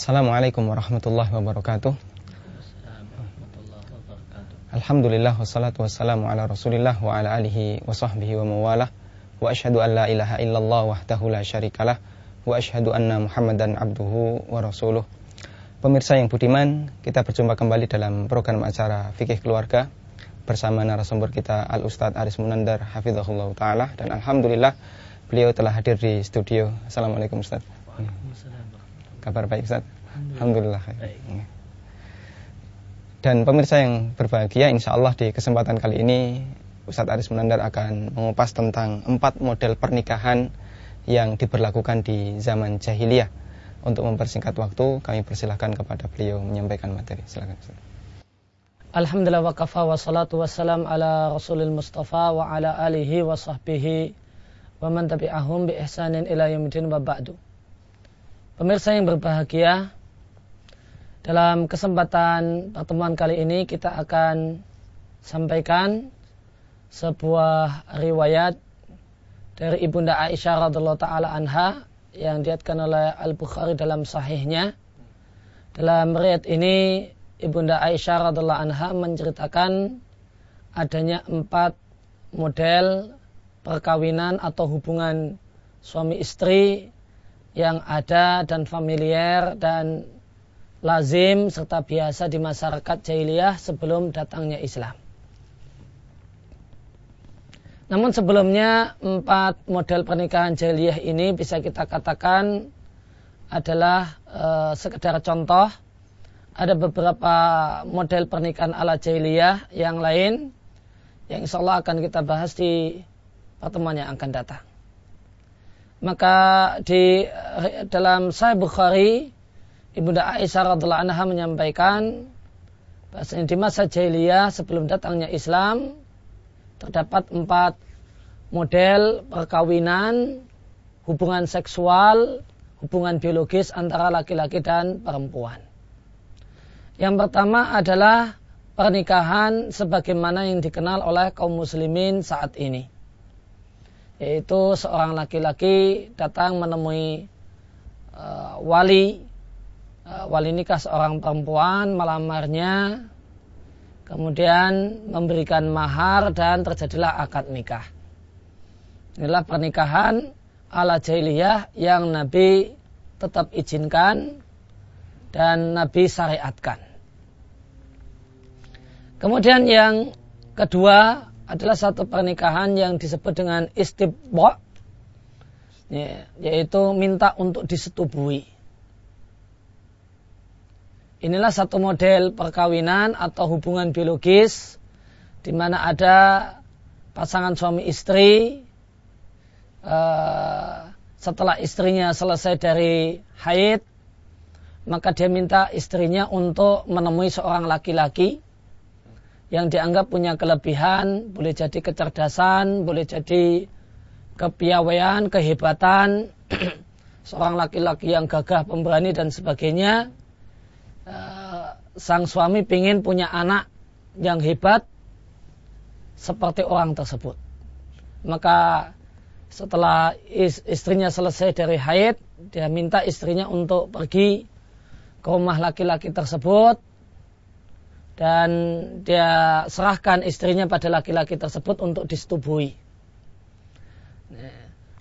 Assalamualaikum warahmatullahi wabarakatuh. Alhamdulillah wassalatu wassalamu ala rasulillah wa ala alihi wa sahbihi wa mawalah. Wa ashadu an la ilaha illallah wahdahu la syarikalah. Wa ashadu anna muhammadan abduhu wa rasuluh. Pemirsa yang budiman, kita berjumpa kembali dalam program acara Fikih Keluarga bersama narasumber kita Al-Ustadz Aris Munandar hafizahullah ta'ala. Dan alhamdulillah beliau telah hadir di studio. Assalamualaikum Ustadz. Kabar baik Ustaz? Alhamdulillah. Dan pemirsa yang berbahagia, insya Allah di kesempatan kali ini Ustadz Aris Munandar akan mengupas tentang 4 model pernikahan yang diberlakukan di zaman jahiliyah. Untuk mempersingkat waktu, kami persilahkan kepada beliau menyampaikan materi. Silakan Ustaz. Alhamdulillah wa kafa wa salatu wassalam ala rasulil mustafa wa ala alihi wa sahbihi wa man tabi'ahum bi ihsanin ila yaumil wa ba'du. Pemirsa yang berbahagia, dalam kesempatan pertemuan kali ini kita akan sampaikan sebuah riwayat dari Ibunda Aisyah radhiyallahu taala anha yang diriwayatkan oleh Al-Bukhari dalam sahihnya. Dalam riwayat ini Ibunda Aisyah radhiyallahu anha menceritakan adanya 4 model perkawinan atau hubungan suami istri yang ada dan familiar dan lazim serta biasa di masyarakat jahiliyah sebelum datangnya Islam. Namun sebelumnya 4 model pernikahan jahiliyah ini bisa kita katakan adalah sekedar contoh. Ada beberapa model pernikahan ala jahiliyah yang lain yang insya Allah akan kita bahas di pertemuan yang akan datang. Maka di dalam Sahih Bukhari, Ibunda Aisyah radhiallahu anha menyampaikan bahasanya di masa jahiliyah sebelum datangnya Islam terdapat 4 model perkawinan, hubungan seksual, hubungan biologis antara laki-laki dan perempuan. Yang pertama adalah pernikahan sebagaimana yang dikenal oleh kaum muslimin saat ini, yaitu seorang laki-laki datang menemui wali nikah seorang perempuan, melamarnya, kemudian memberikan mahar dan terjadilah akad nikah. Inilah pernikahan ala jahiliyah yang Nabi tetap izinkan dan Nabi syariatkan. Kemudian yang kedua adalah satu pernikahan yang disebut dengan istibdha', yaitu minta untuk disetubui. Inilah satu model perkawinan atau hubungan biologis di mana ada pasangan suami istri. Setelah istrinya selesai dari haid, maka dia minta istrinya untuk menemui seorang laki-laki yang dianggap punya kelebihan, boleh jadi kecerdasan, boleh jadi kepiawaian, kehebatan, seorang laki-laki yang gagah, pemberani dan sebagainya. Sang suami ingin punya anak yang hebat seperti orang tersebut. Maka setelah istrinya selesai dari haid, dia minta istrinya untuk pergi ke rumah laki-laki tersebut. Dan dia serahkan istrinya pada laki-laki tersebut untuk disetubui.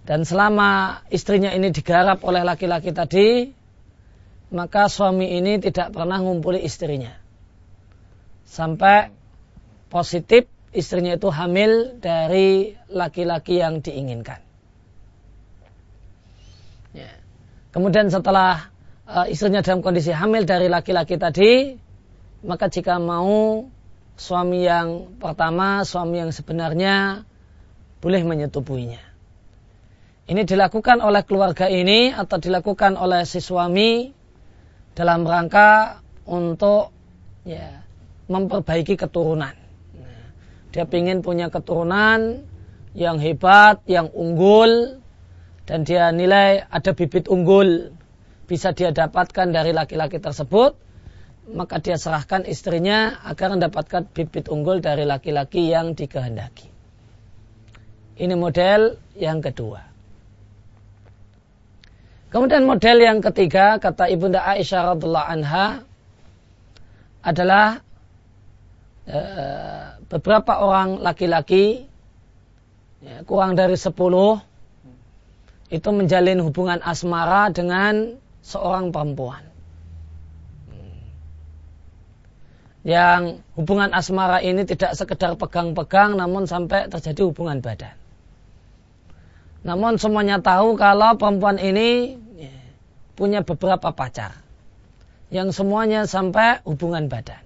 Dan selama istrinya ini digarap oleh laki-laki tadi, maka suami ini tidak pernah ngumpuli istrinya. Sampai positif istrinya itu hamil dari laki-laki yang diinginkan. Kemudian setelah istrinya dalam kondisi hamil dari laki-laki tadi, maka jika mau suami yang pertama, suami yang sebenarnya boleh menyetubuinya. Ini dilakukan oleh keluarga ini atau dilakukan oleh si suami dalam rangka untuk memperbaiki keturunan. Dia ingin punya keturunan yang hebat, yang unggul, dan dia nilai ada bibit unggul bisa dia dapatkan dari laki-laki tersebut. Maka dia serahkan istrinya agar mendapatkan bibit unggul dari laki-laki yang dikehendaki. Ini model yang kedua. Kemudian model yang ketiga, kata Ibunda Aisyah radhiallahu anha, adalah beberapa orang laki-laki, kurang dari 10, itu menjalin hubungan asmara dengan seorang perempuan. Yang hubungan asmara ini tidak sekedar pegang-pegang, namun sampai terjadi hubungan badan. Namun semuanya tahu kalau perempuan ini punya beberapa pacar, yang semuanya sampai hubungan badan.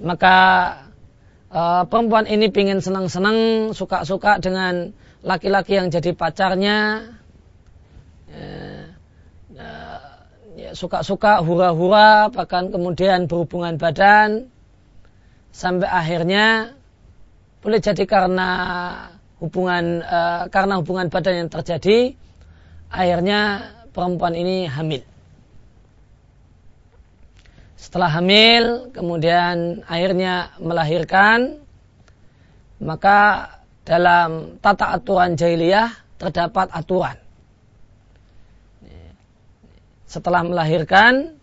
Maka perempuan ini pingin senang-senang, suka-suka dengan laki-laki yang jadi pacarnya, suka-suka, hura-hura, bahkan kemudian berhubungan badan, sampai akhirnya boleh jadi karena hubungan badan yang terjadi, akhirnya perempuan ini hamil. Setelah hamil, kemudian akhirnya melahirkan, maka dalam tata aturan jahiliyah terdapat aturan. Setelah melahirkan,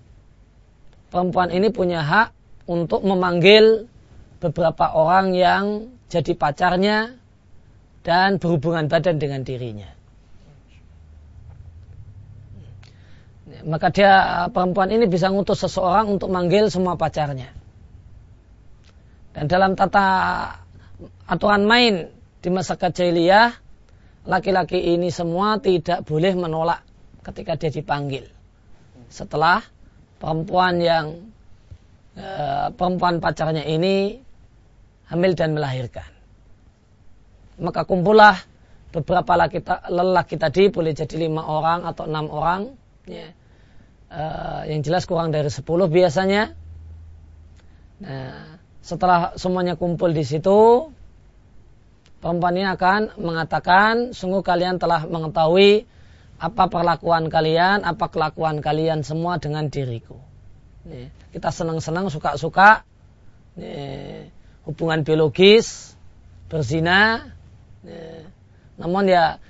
perempuan ini punya hak untuk memanggil beberapa orang yang jadi pacarnya dan berhubungan badan dengan dirinya. Maka perempuan ini bisa ngutus seseorang untuk manggil semua pacarnya. Dan dalam tata aturan main di masyarakat jahiliyah, laki-laki ini semua tidak boleh menolak ketika dia dipanggil. Setelah perempuan pacarnya ini hamil dan melahirkan, maka kumpullah beberapa lelaki tadi, boleh jadi 5 orang atau 6 orang, yang jelas kurang dari 10 biasanya. Nah, setelah semuanya kumpul di situ, perempuan ini akan mengatakan, sungguh kalian telah mengetahui apa perlakuan kalian, apa kelakuan kalian semua dengan diriku. Kita senang-senang, suka-suka, hubungan biologis, berzina. Namun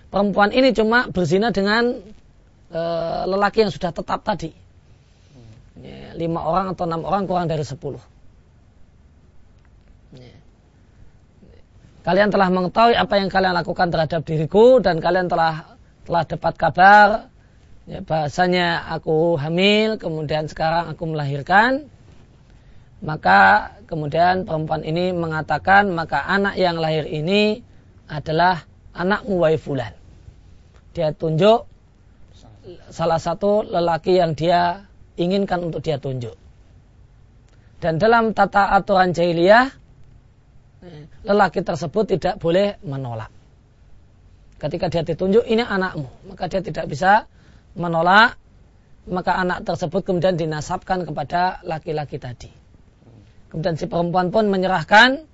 perempuan ini cuma berzina dengan lelaki yang sudah tetap tadi, 5 orang atau 6 orang, kurang dari 10. Kalian telah mengetahui apa yang kalian lakukan terhadap diriku, dan kalian telah dapat kabar, bahasanya aku hamil, kemudian sekarang aku melahirkan. Maka kemudian perempuan ini mengatakan, maka anak yang lahir ini adalah anakmu, wahai fulan. Dia tunjuk salah satu lelaki yang dia inginkan untuk dia tunjuk. Dan dalam tata aturan jahiliyah, lelaki tersebut tidak boleh menolak. Ketika dia ditunjuk, ini anakmu, maka dia tidak bisa menolak. Maka anak tersebut kemudian dinasabkan kepada laki-laki tadi. Kemudian si perempuan pun menyerahkan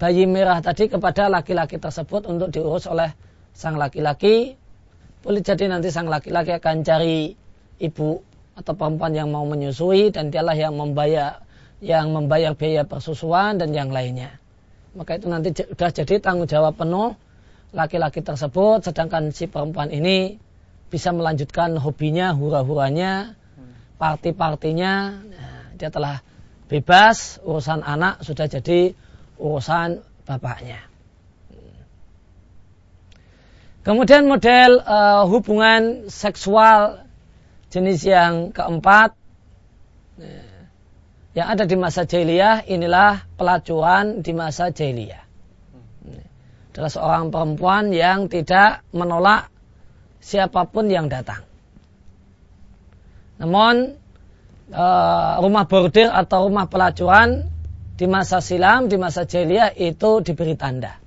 bayi merah tadi kepada laki-laki tersebut untuk diurus oleh sang laki-laki. Boleh jadi nanti sang laki-laki akan cari ibu atau perempuan yang mau menyusui, dan dialah yang membayar biaya persusuan dan yang lainnya. Maka itu nanti sudah jadi tanggung jawab penuh laki-laki tersebut, sedangkan si perempuan ini bisa melanjutkan hobinya, hura-huranya, parti-partinya. Dia telah bebas, urusan anak sudah jadi urusan bapaknya. Kemudian model hubungan seksual jenis yang keempat yang ada di masa jahiliyah, inilah pelacuan di masa jahiliyah. Adalah seorang perempuan yang tidak menolak siapapun yang datang. Namun rumah bordir atau rumah pelacuran di masa silam, di masa jahiliyah itu diberi tanda.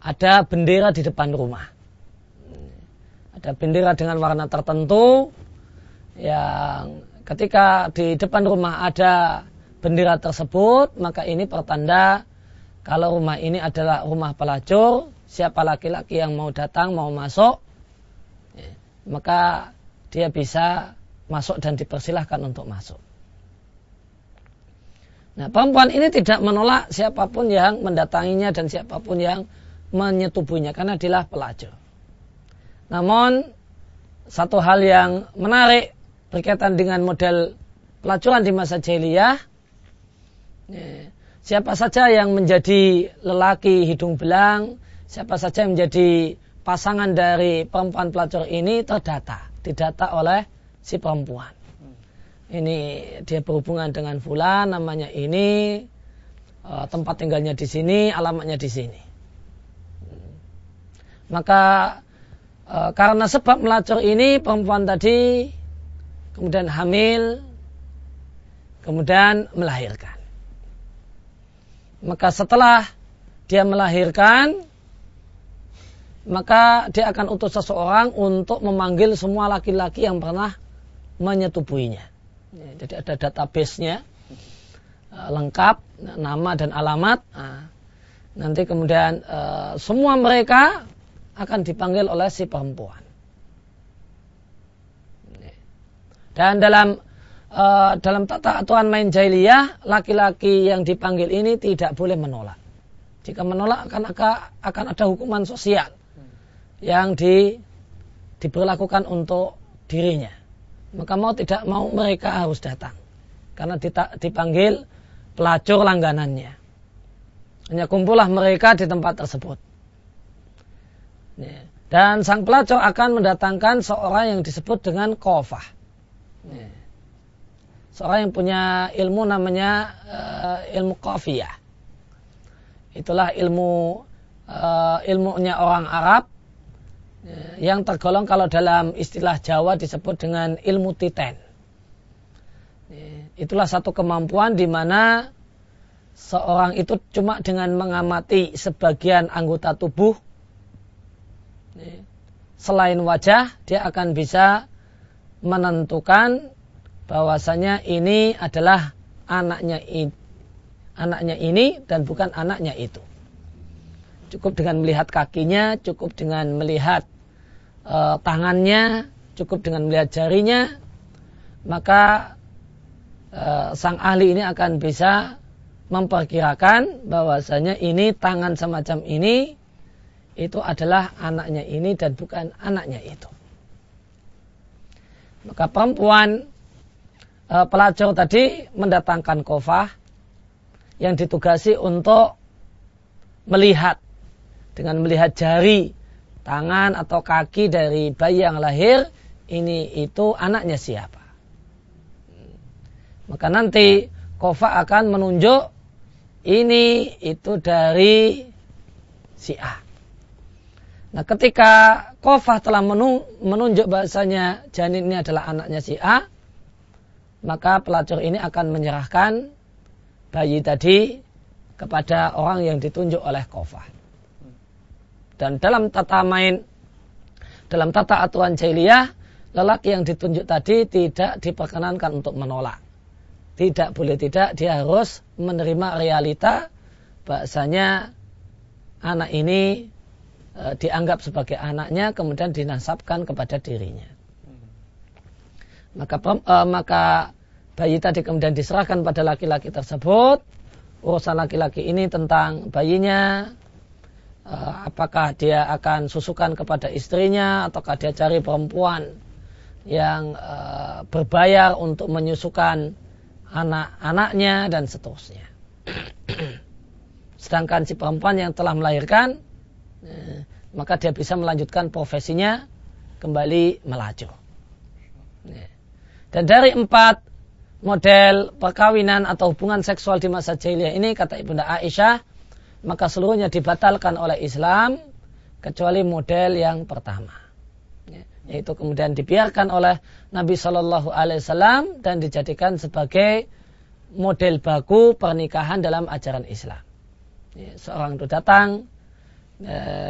Ada bendera di depan rumah. Ada bendera dengan warna tertentu, yang ketika di depan rumah ada bendera tersebut, maka ini pertanda kalau rumah ini adalah rumah pelacur. Siapa laki-laki yang mau datang, mau masuk, maka dia bisa masuk dan dipersilahkan untuk masuk. Nah, perempuan ini tidak menolak siapapun yang mendatanginya dan siapapun yang menyetubuhnya karena dialah pelacur. Namun satu hal yang menarik berkaitan dengan model pelacuran di masa jahiliyah, siapa saja yang menjadi lelaki hidung belang, siapa saja yang menjadi pasangan dari perempuan pelacur ini terdata, didata oleh si perempuan. Ini dia berhubungan dengan fulan, namanya ini, tempat tinggalnya di sini, alamatnya di sini. Maka karena sebab melacur ini, perempuan tadi kemudian hamil, kemudian melahirkan. Maka setelah dia melahirkan, maka dia akan utus seseorang untuk memanggil semua laki-laki yang pernah menyetubuhinya. Jadi ada database-nya lengkap, nama dan alamat. Nanti kemudian semua mereka akan dipanggil oleh si perempuan. Dan dalam tata aturan main jahiliyah, laki-laki yang dipanggil ini tidak boleh menolak. Jika menolak akan ada hukuman sosial yang diberlakukan untuk dirinya. Maka mau tidak mau mereka harus datang karena dipanggil pelacur langganannya. Hanya kumpullah mereka di tempat tersebut. Dan sang pelacur akan mendatangkan seorang yang disebut dengan Kofah, seorang yang punya ilmu namanya ilmu Qafiyyah. Itulah ilmunya orang Arab, yang tergolong kalau dalam istilah Jawa disebut dengan ilmu titen. Itulah satu kemampuan di mana seorang itu cuma dengan mengamati sebagian anggota tubuh selain wajah, dia akan bisa menentukan bahwasanya ini adalah anaknya ini dan bukan anaknya itu. Cukup dengan melihat kakinya, cukup dengan melihat tangannya, cukup dengan melihat jarinya, maka sang ahli ini akan bisa memperkirakan bahwasanya ini tangan semacam ini itu adalah anaknya ini dan bukan anaknya itu. Maka perempuan pelacur tadi mendatangkan Kofah yang ditugasi untuk melihat dengan melihat jari, tangan atau kaki dari bayi yang lahir ini itu anaknya siapa. Maka nanti Kofah akan menunjuk ini itu dari si A. Nah, ketika Kofah telah menunjuk bahasanya janinnya adalah anaknya si A, maka pelacur ini akan menyerahkan bayi tadi kepada orang yang ditunjuk oleh Kofah. Dan dalam tata aturan jahiliyah, lelaki yang ditunjuk tadi tidak diperkenankan untuk menolak. Tidak boleh tidak, dia harus menerima realita bahasanya anak ini dianggap sebagai anaknya, kemudian dinasabkan kepada dirinya. Maka bayi tadi kemudian diserahkan pada laki-laki tersebut. Urusan laki-laki ini tentang bayinya, apakah dia akan susukan kepada istrinya, ataukah dia cari perempuan yang berbayar untuk menyusukan anak-anaknya dan seterusnya. Sedangkan si perempuan yang telah melahirkan, maka dia bisa melanjutkan profesinya kembali melacur. Dan dari 4 model perkawinan atau hubungan seksual di masa jahiliyah ini, kata Ibunda Aisyah, maka seluruhnya dibatalkan oleh Islam kecuali model yang pertama, yaitu kemudian dibiarkan oleh Nabi SAW dan dijadikan sebagai model baku pernikahan dalam ajaran Islam. Seorang itu datang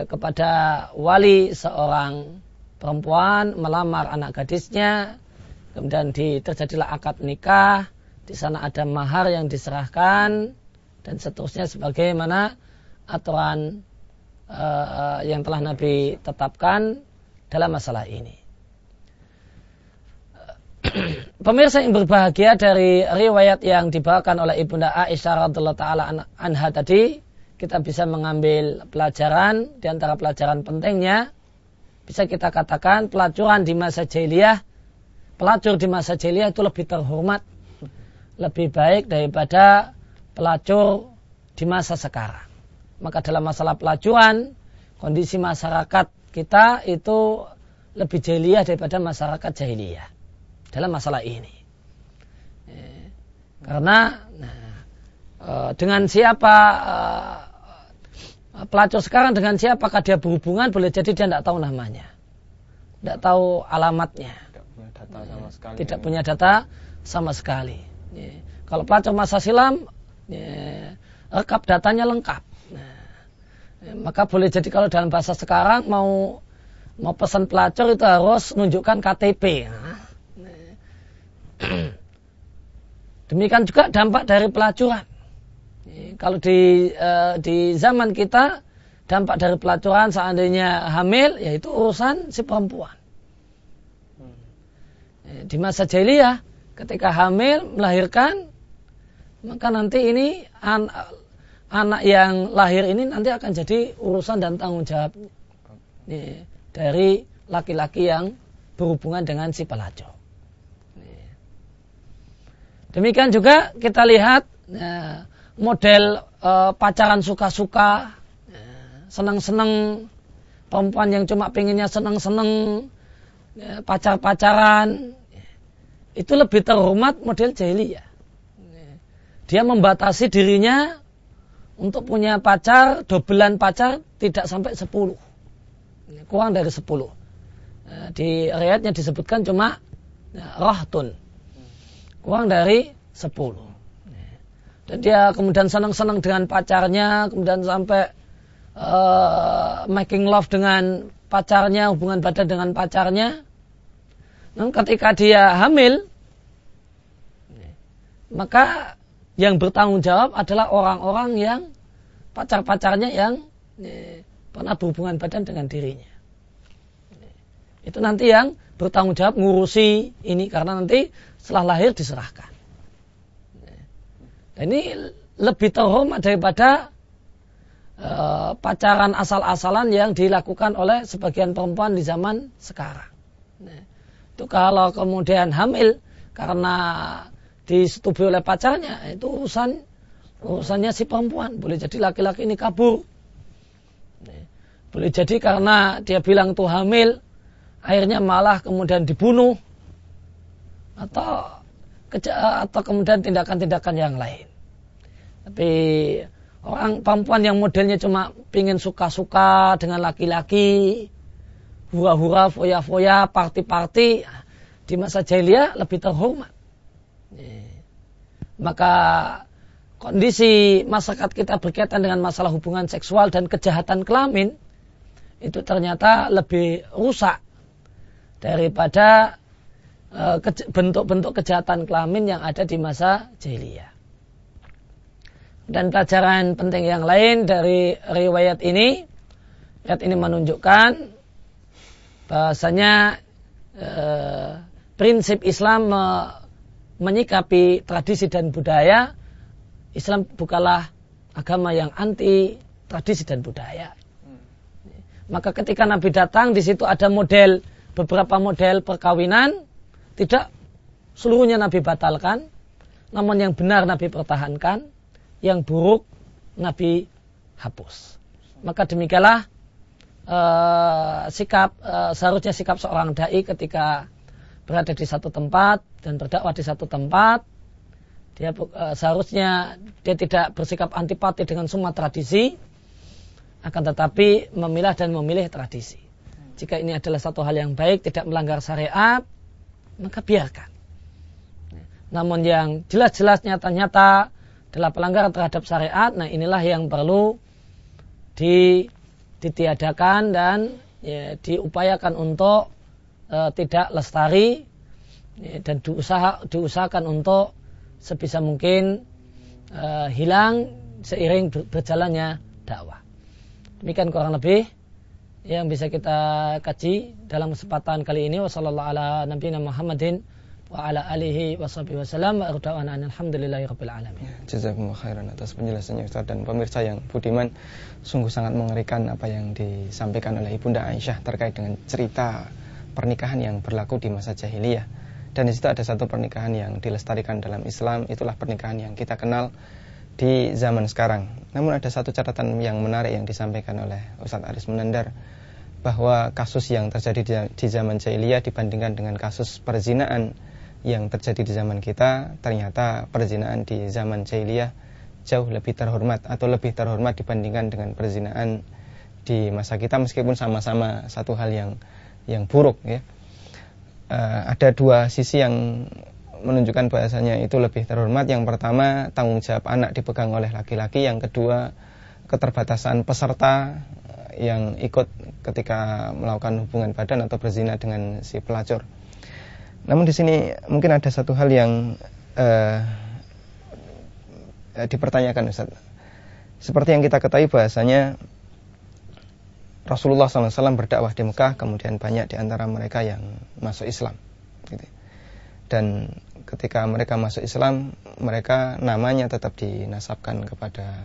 kepada wali seorang perempuan melamar anak gadisnya, kemudian terjadilah akad nikah, di sana ada mahar yang diserahkan dan seterusnya sebagaimana aturan yang telah Nabi tetapkan dalam masalah ini. Pemirsa yang berbahagia, dari riwayat yang dibawakan oleh Ibunda Aisyah radhiyallahu taala anha tadi, kita bisa mengambil pelajaran. Di antara pelajaran pentingnya, bisa kita katakan pelacur di masa jahiliyah itu lebih terhormat, lebih baik daripada pelacur di masa sekarang. Maka dalam masalah pelacuran, kondisi masyarakat kita itu lebih jahiliyah daripada masyarakat jahiliyah dalam masalah ini. Karena dengan siapa pelacur sekarang, dengan siapakah dia berhubungan, boleh jadi dia tidak tahu namanya, tidak tahu alamatnya, tidak punya data sama sekali. Kalau pelacur masa silam, rekap datanya lengkap. Maka boleh jadi kalau dalam bahasa sekarang mau pesan pelacur itu harus nunjukkan KTP. Demikian juga dampak dari pelacuran. Kalau di zaman kita, dampak dari pelacuran seandainya hamil, yaitu urusan si perempuan. Di masa jahiliyah, ketika hamil melahirkan, maka nanti ini anak yang lahir ini nanti akan jadi urusan dan tanggung jawab dari laki-laki yang berhubungan dengan si pelacur. Demikian juga kita lihat model pacaran suka-suka, senang-senang, perempuan yang cuma pengennya senang-senang, pacar-pacaran, itu lebih terhormat model jahiliyah. Dia membatasi dirinya untuk punya pacar, dobelan pacar tidak sampai 10, kurang dari 10. Di riwayatnya disebutkan cuma rahtun, kurang dari 10. Dan dia kemudian senang-senang dengan pacarnya, kemudian sampai making love dengan pacarnya, hubungan badan dengan pacarnya. Dan ketika dia hamil, maka yang bertanggung jawab adalah orang-orang yang pacar-pacarnya yang pernah berhubungan badan dengan dirinya. Itu nanti yang bertanggung jawab ngurusi ini, karena nanti setelah lahir diserahkan. Dan ini lebih terhormat daripada pacaran asal-asalan yang dilakukan oleh sebagian perempuan di zaman sekarang. Itu kalau kemudian hamil karena disetubui oleh pacarnya, itu urusannya si perempuan. Boleh jadi laki-laki ini kabur, boleh jadi karena dia bilang tuh hamil, akhirnya malah kemudian dibunuh, atau kemudian tindakan-tindakan yang lain. Tapi orang perempuan yang modelnya cuma pingin suka-suka dengan laki-laki, hura-hura, foya-foya, party-party, di masa jahiliyah lebih terhormat. Maka kondisi masyarakat kita berkaitan dengan masalah hubungan seksual dan kejahatan kelamin itu ternyata lebih rusak daripada bentuk-bentuk kejahatan kelamin yang ada di masa jahiliyah. Dan pelajaran penting yang lain dari riwayat ini, menunjukkan bahasanya prinsip Islam menyikapi tradisi dan budaya. Islam bukanlah agama yang anti tradisi dan budaya. Maka ketika Nabi datang, di situ ada beberapa model perkawinan. Tidak seluruhnya Nabi batalkan, namun yang benar Nabi pertahankan, yang buruk Nabi hapus. Maka demikianlah seharusnya sikap seorang da'i ketika berada di satu tempat dan berdakwah di satu tempat. Dia seharusnya dia tidak bersikap antipati dengan semua tradisi, akan tetapi memilah dan memilih tradisi. Jika ini adalah satu hal yang baik, tidak melanggar syariat, maka biarkan. Namun yang jelas-jelas nyata-nyata adalah pelanggaran terhadap syariat, nah inilah yang perlu ditiadakan dan diupayakan untuk tidak lestari, dan diusahakan untuk sebisa mungkin hilang seiring berjalannya dakwah. Demikian kurang lebih yang bisa kita kaji dalam kesempatan kali ini. Wassallallahu ala nabiyina Muhammadin wa ala alihi wa sahbihi wasallam wa arda'ana alhamdulillahirabbil alamin. Jazakumullahu khairan atas penjelasannya Ustaz, dan pemirsa yang budiman, sungguh sangat mengerikan apa yang disampaikan oleh Ibunda Aisyah terkait dengan cerita pernikahan yang berlaku di masa jahiliyah. Dan di situ ada satu pernikahan yang dilestarikan dalam Islam, itulah pernikahan yang kita kenal di zaman sekarang. Namun ada satu catatan yang menarik yang disampaikan oleh Ustaz Aris Munandar, bahwa kasus yang terjadi di zaman jahiliyah dibandingkan dengan kasus perzinaan yang terjadi di zaman kita, ternyata perzinaan di zaman jahiliyah jauh lebih terhormat atau lebih terhormat dibandingkan dengan perzinaan di masa kita, meskipun sama-sama satu hal yang buruk, ya. Ada dua sisi yang menunjukkan bahasanya itu lebih terhormat. Yang pertama, tanggung jawab anak dipegang oleh laki-laki. Yang kedua, keterbatasan peserta yang ikut ketika melakukan hubungan badan atau berzina dengan si pelacur. Namun di sini mungkin ada satu hal yang dipertanyakan Ustaz. Seperti yang kita ketahui bahasanya Rasulullah SAW berdakwah di Mekah, kemudian banyak di antara mereka yang masuk Islam. Dan ketika mereka masuk Islam, mereka namanya tetap dinasabkan kepada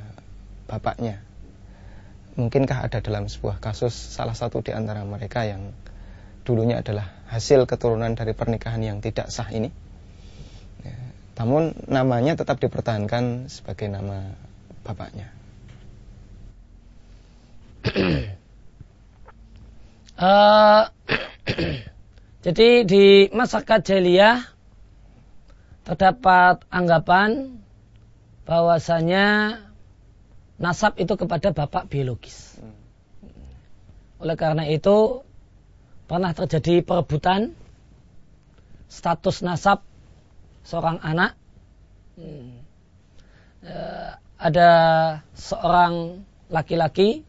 bapaknya. Mungkinkah ada dalam sebuah kasus salah satu di antara mereka yang dulunya adalah hasil keturunan dari pernikahan yang tidak sah ini, ya, namun namanya tetap dipertahankan sebagai nama bapaknya? Jadi di masyarakat jahiliyah terdapat anggapan bahwasanya nasab itu kepada bapak biologis. Oleh karena itu pernah terjadi perebutan status nasab seorang anak. Ada seorang laki-laki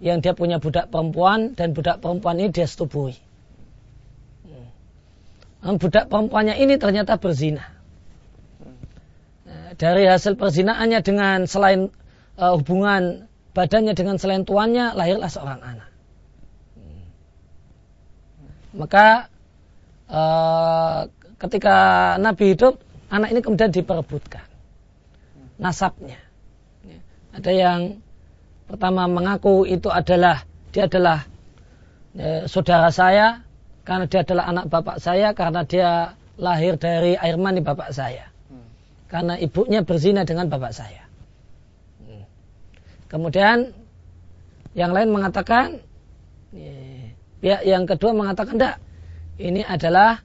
yang dia punya budak perempuan, dan budak perempuan ini dia setubui. Budak perempuannya ini ternyata berzina. Dari hasil perzinaannya dengan selain hubungan badannya dengan selain tuannya, lahirlah seorang anak. Maka ketika Nabi hidup, anak ini kemudian diperebutkan nasabnya. Ada yang pertama mengaku itu adalah dia adalah saudara saya, karena dia adalah anak bapak saya, karena dia lahir dari air mani bapak saya, karena ibunya berzina dengan bapak saya. Kemudian yang lain mengatakan, pihak yang kedua mengatakan, tidak, ini adalah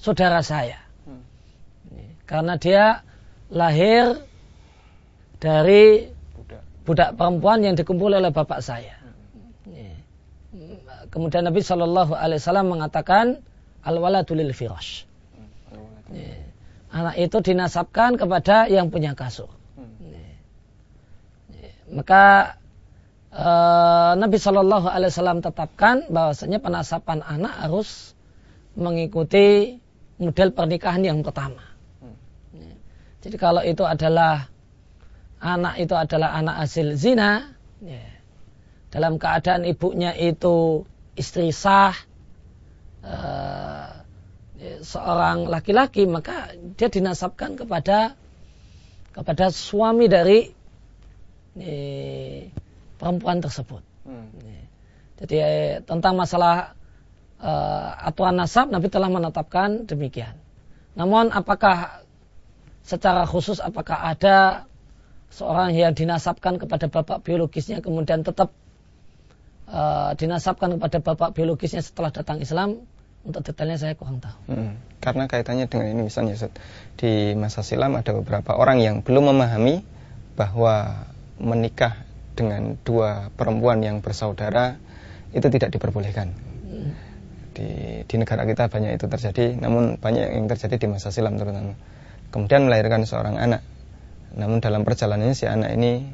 saudara saya, karena dia lahir dari budak perempuan yang dikumpul oleh bapak saya. Kemudian Nabi SAW mengatakan Al-waladul lil firash, anak itu dinasabkan kepada yang punya kasur. Maka Nabi SAW tetapkan bahwasanya penasapan anak harus mengikuti model pernikahan yang pertama. Jadi kalau itu adalah anak hasil zina, dalam keadaan ibunya itu istri sah, seorang laki-laki, maka dia dinasabkan kepada suami dari perempuan tersebut. Jadi tentang masalah aturan nasab, Nabi telah menetapkan demikian. Namun apakah secara khusus apakah ada seorang yang dinasabkan kepada bapak biologisnya kemudian tetap dinasabkan kepada bapak biologisnya setelah datang Islam? Untuk detailnya saya kurang tahu. Karena kaitannya dengan ini, misalnya Ustaz, di masa silam ada beberapa orang yang belum memahami bahwa menikah dengan dua perempuan yang bersaudara itu tidak diperbolehkan. Di negara kita banyak itu terjadi, namun banyak yang terjadi di masa silam terutama. Kemudian melahirkan seorang anak, namun dalam perjalanannya si anak ini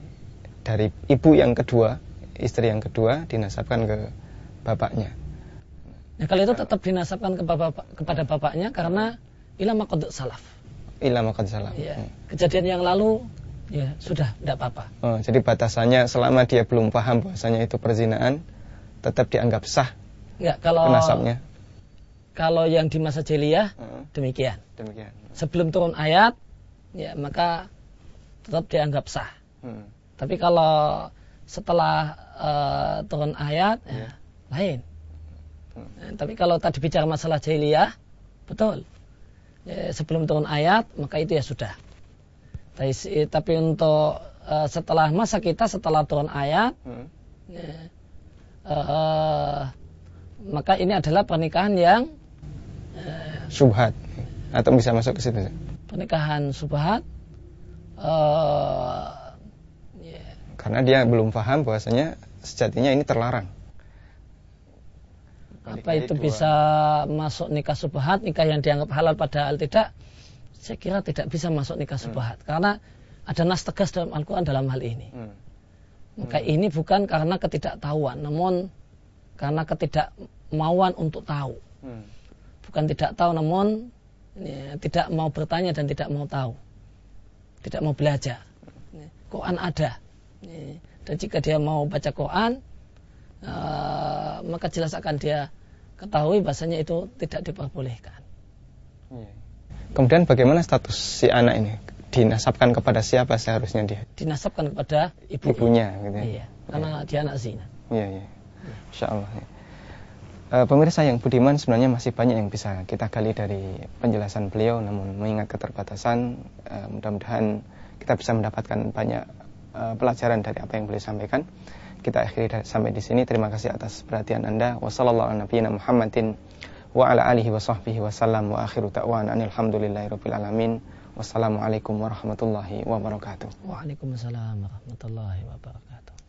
dari ibu yang kedua, istri yang kedua, dinasabkan ke bapaknya. Nah, kalau itu tetap dinasabkan kepada bapaknya, karena ilama qad salaf. Ilama qad salaf. Ya, kejadian yang lalu ya sudah tidak apa-apa. Jadi batasannya selama dia belum paham bahasanya itu perzinaan, tetap dianggap sah. Ya, kalau penasabnya. Kalau yang di masa jahiliyah demikian. Sebelum turun ayat, ya maka tetap dianggap sah. Tapi kalau setelah turun ayat, ya lain. Tapi kalau tadi bicara masalah jahiliyah, betul. Ya, sebelum turun ayat, maka itu ya sudah. Tapi untuk setelah masa kita, setelah turun ayat, maka ini adalah pernikahan yang subhat, atau bisa masuk ke situ. Pernikahan subhat, karena dia belum paham bahwasanya sejatinya ini terlarang. Apa itu bisa masuk nikah subhat, nikah yang dianggap halal padahal tidak? Saya kira tidak bisa masuk nikah subhat, karena ada nas tegas dalam Al-Quran dalam hal ini. Maka ini bukan karena ketidaktahuan, namun karena ketidakmauan untuk tahu. Bukan tidak tahu, namun ya, tidak mau bertanya dan tidak mau tahu. Tidak mau belajar. Quran ada. Dan jika dia mau baca Quran, maka jelas akan dia ketahui bahasanya itu tidak diperbolehkan. Kemudian bagaimana status si anak ini? Dinasabkan kepada siapa seharusnya dia? Dinasabkan kepada ibunya. Gitu ya? Iya, karena dia anak zina. Iya. InsyaAllah. Pemirsa yang budiman, sebenarnya masih banyak yang bisa kita gali dari penjelasan beliau, namun mengingat keterbatasan, mudah-mudahan kita bisa mendapatkan banyak pelajaran dari apa yang beliau sampaikan. Kita akhiri sampai di sini. Terima kasih atas perhatian Anda. Wassallallahu ala nabiyyina Muhammadin wa ala alihi wa sahbihi wa sallam, wa akhiru ta'wana alhamdulillahirabbil alamin. Wassalamualaikum warahmatullahi wabarakatuh. Waalaikumsalam warahmatullahi wabarakatuh.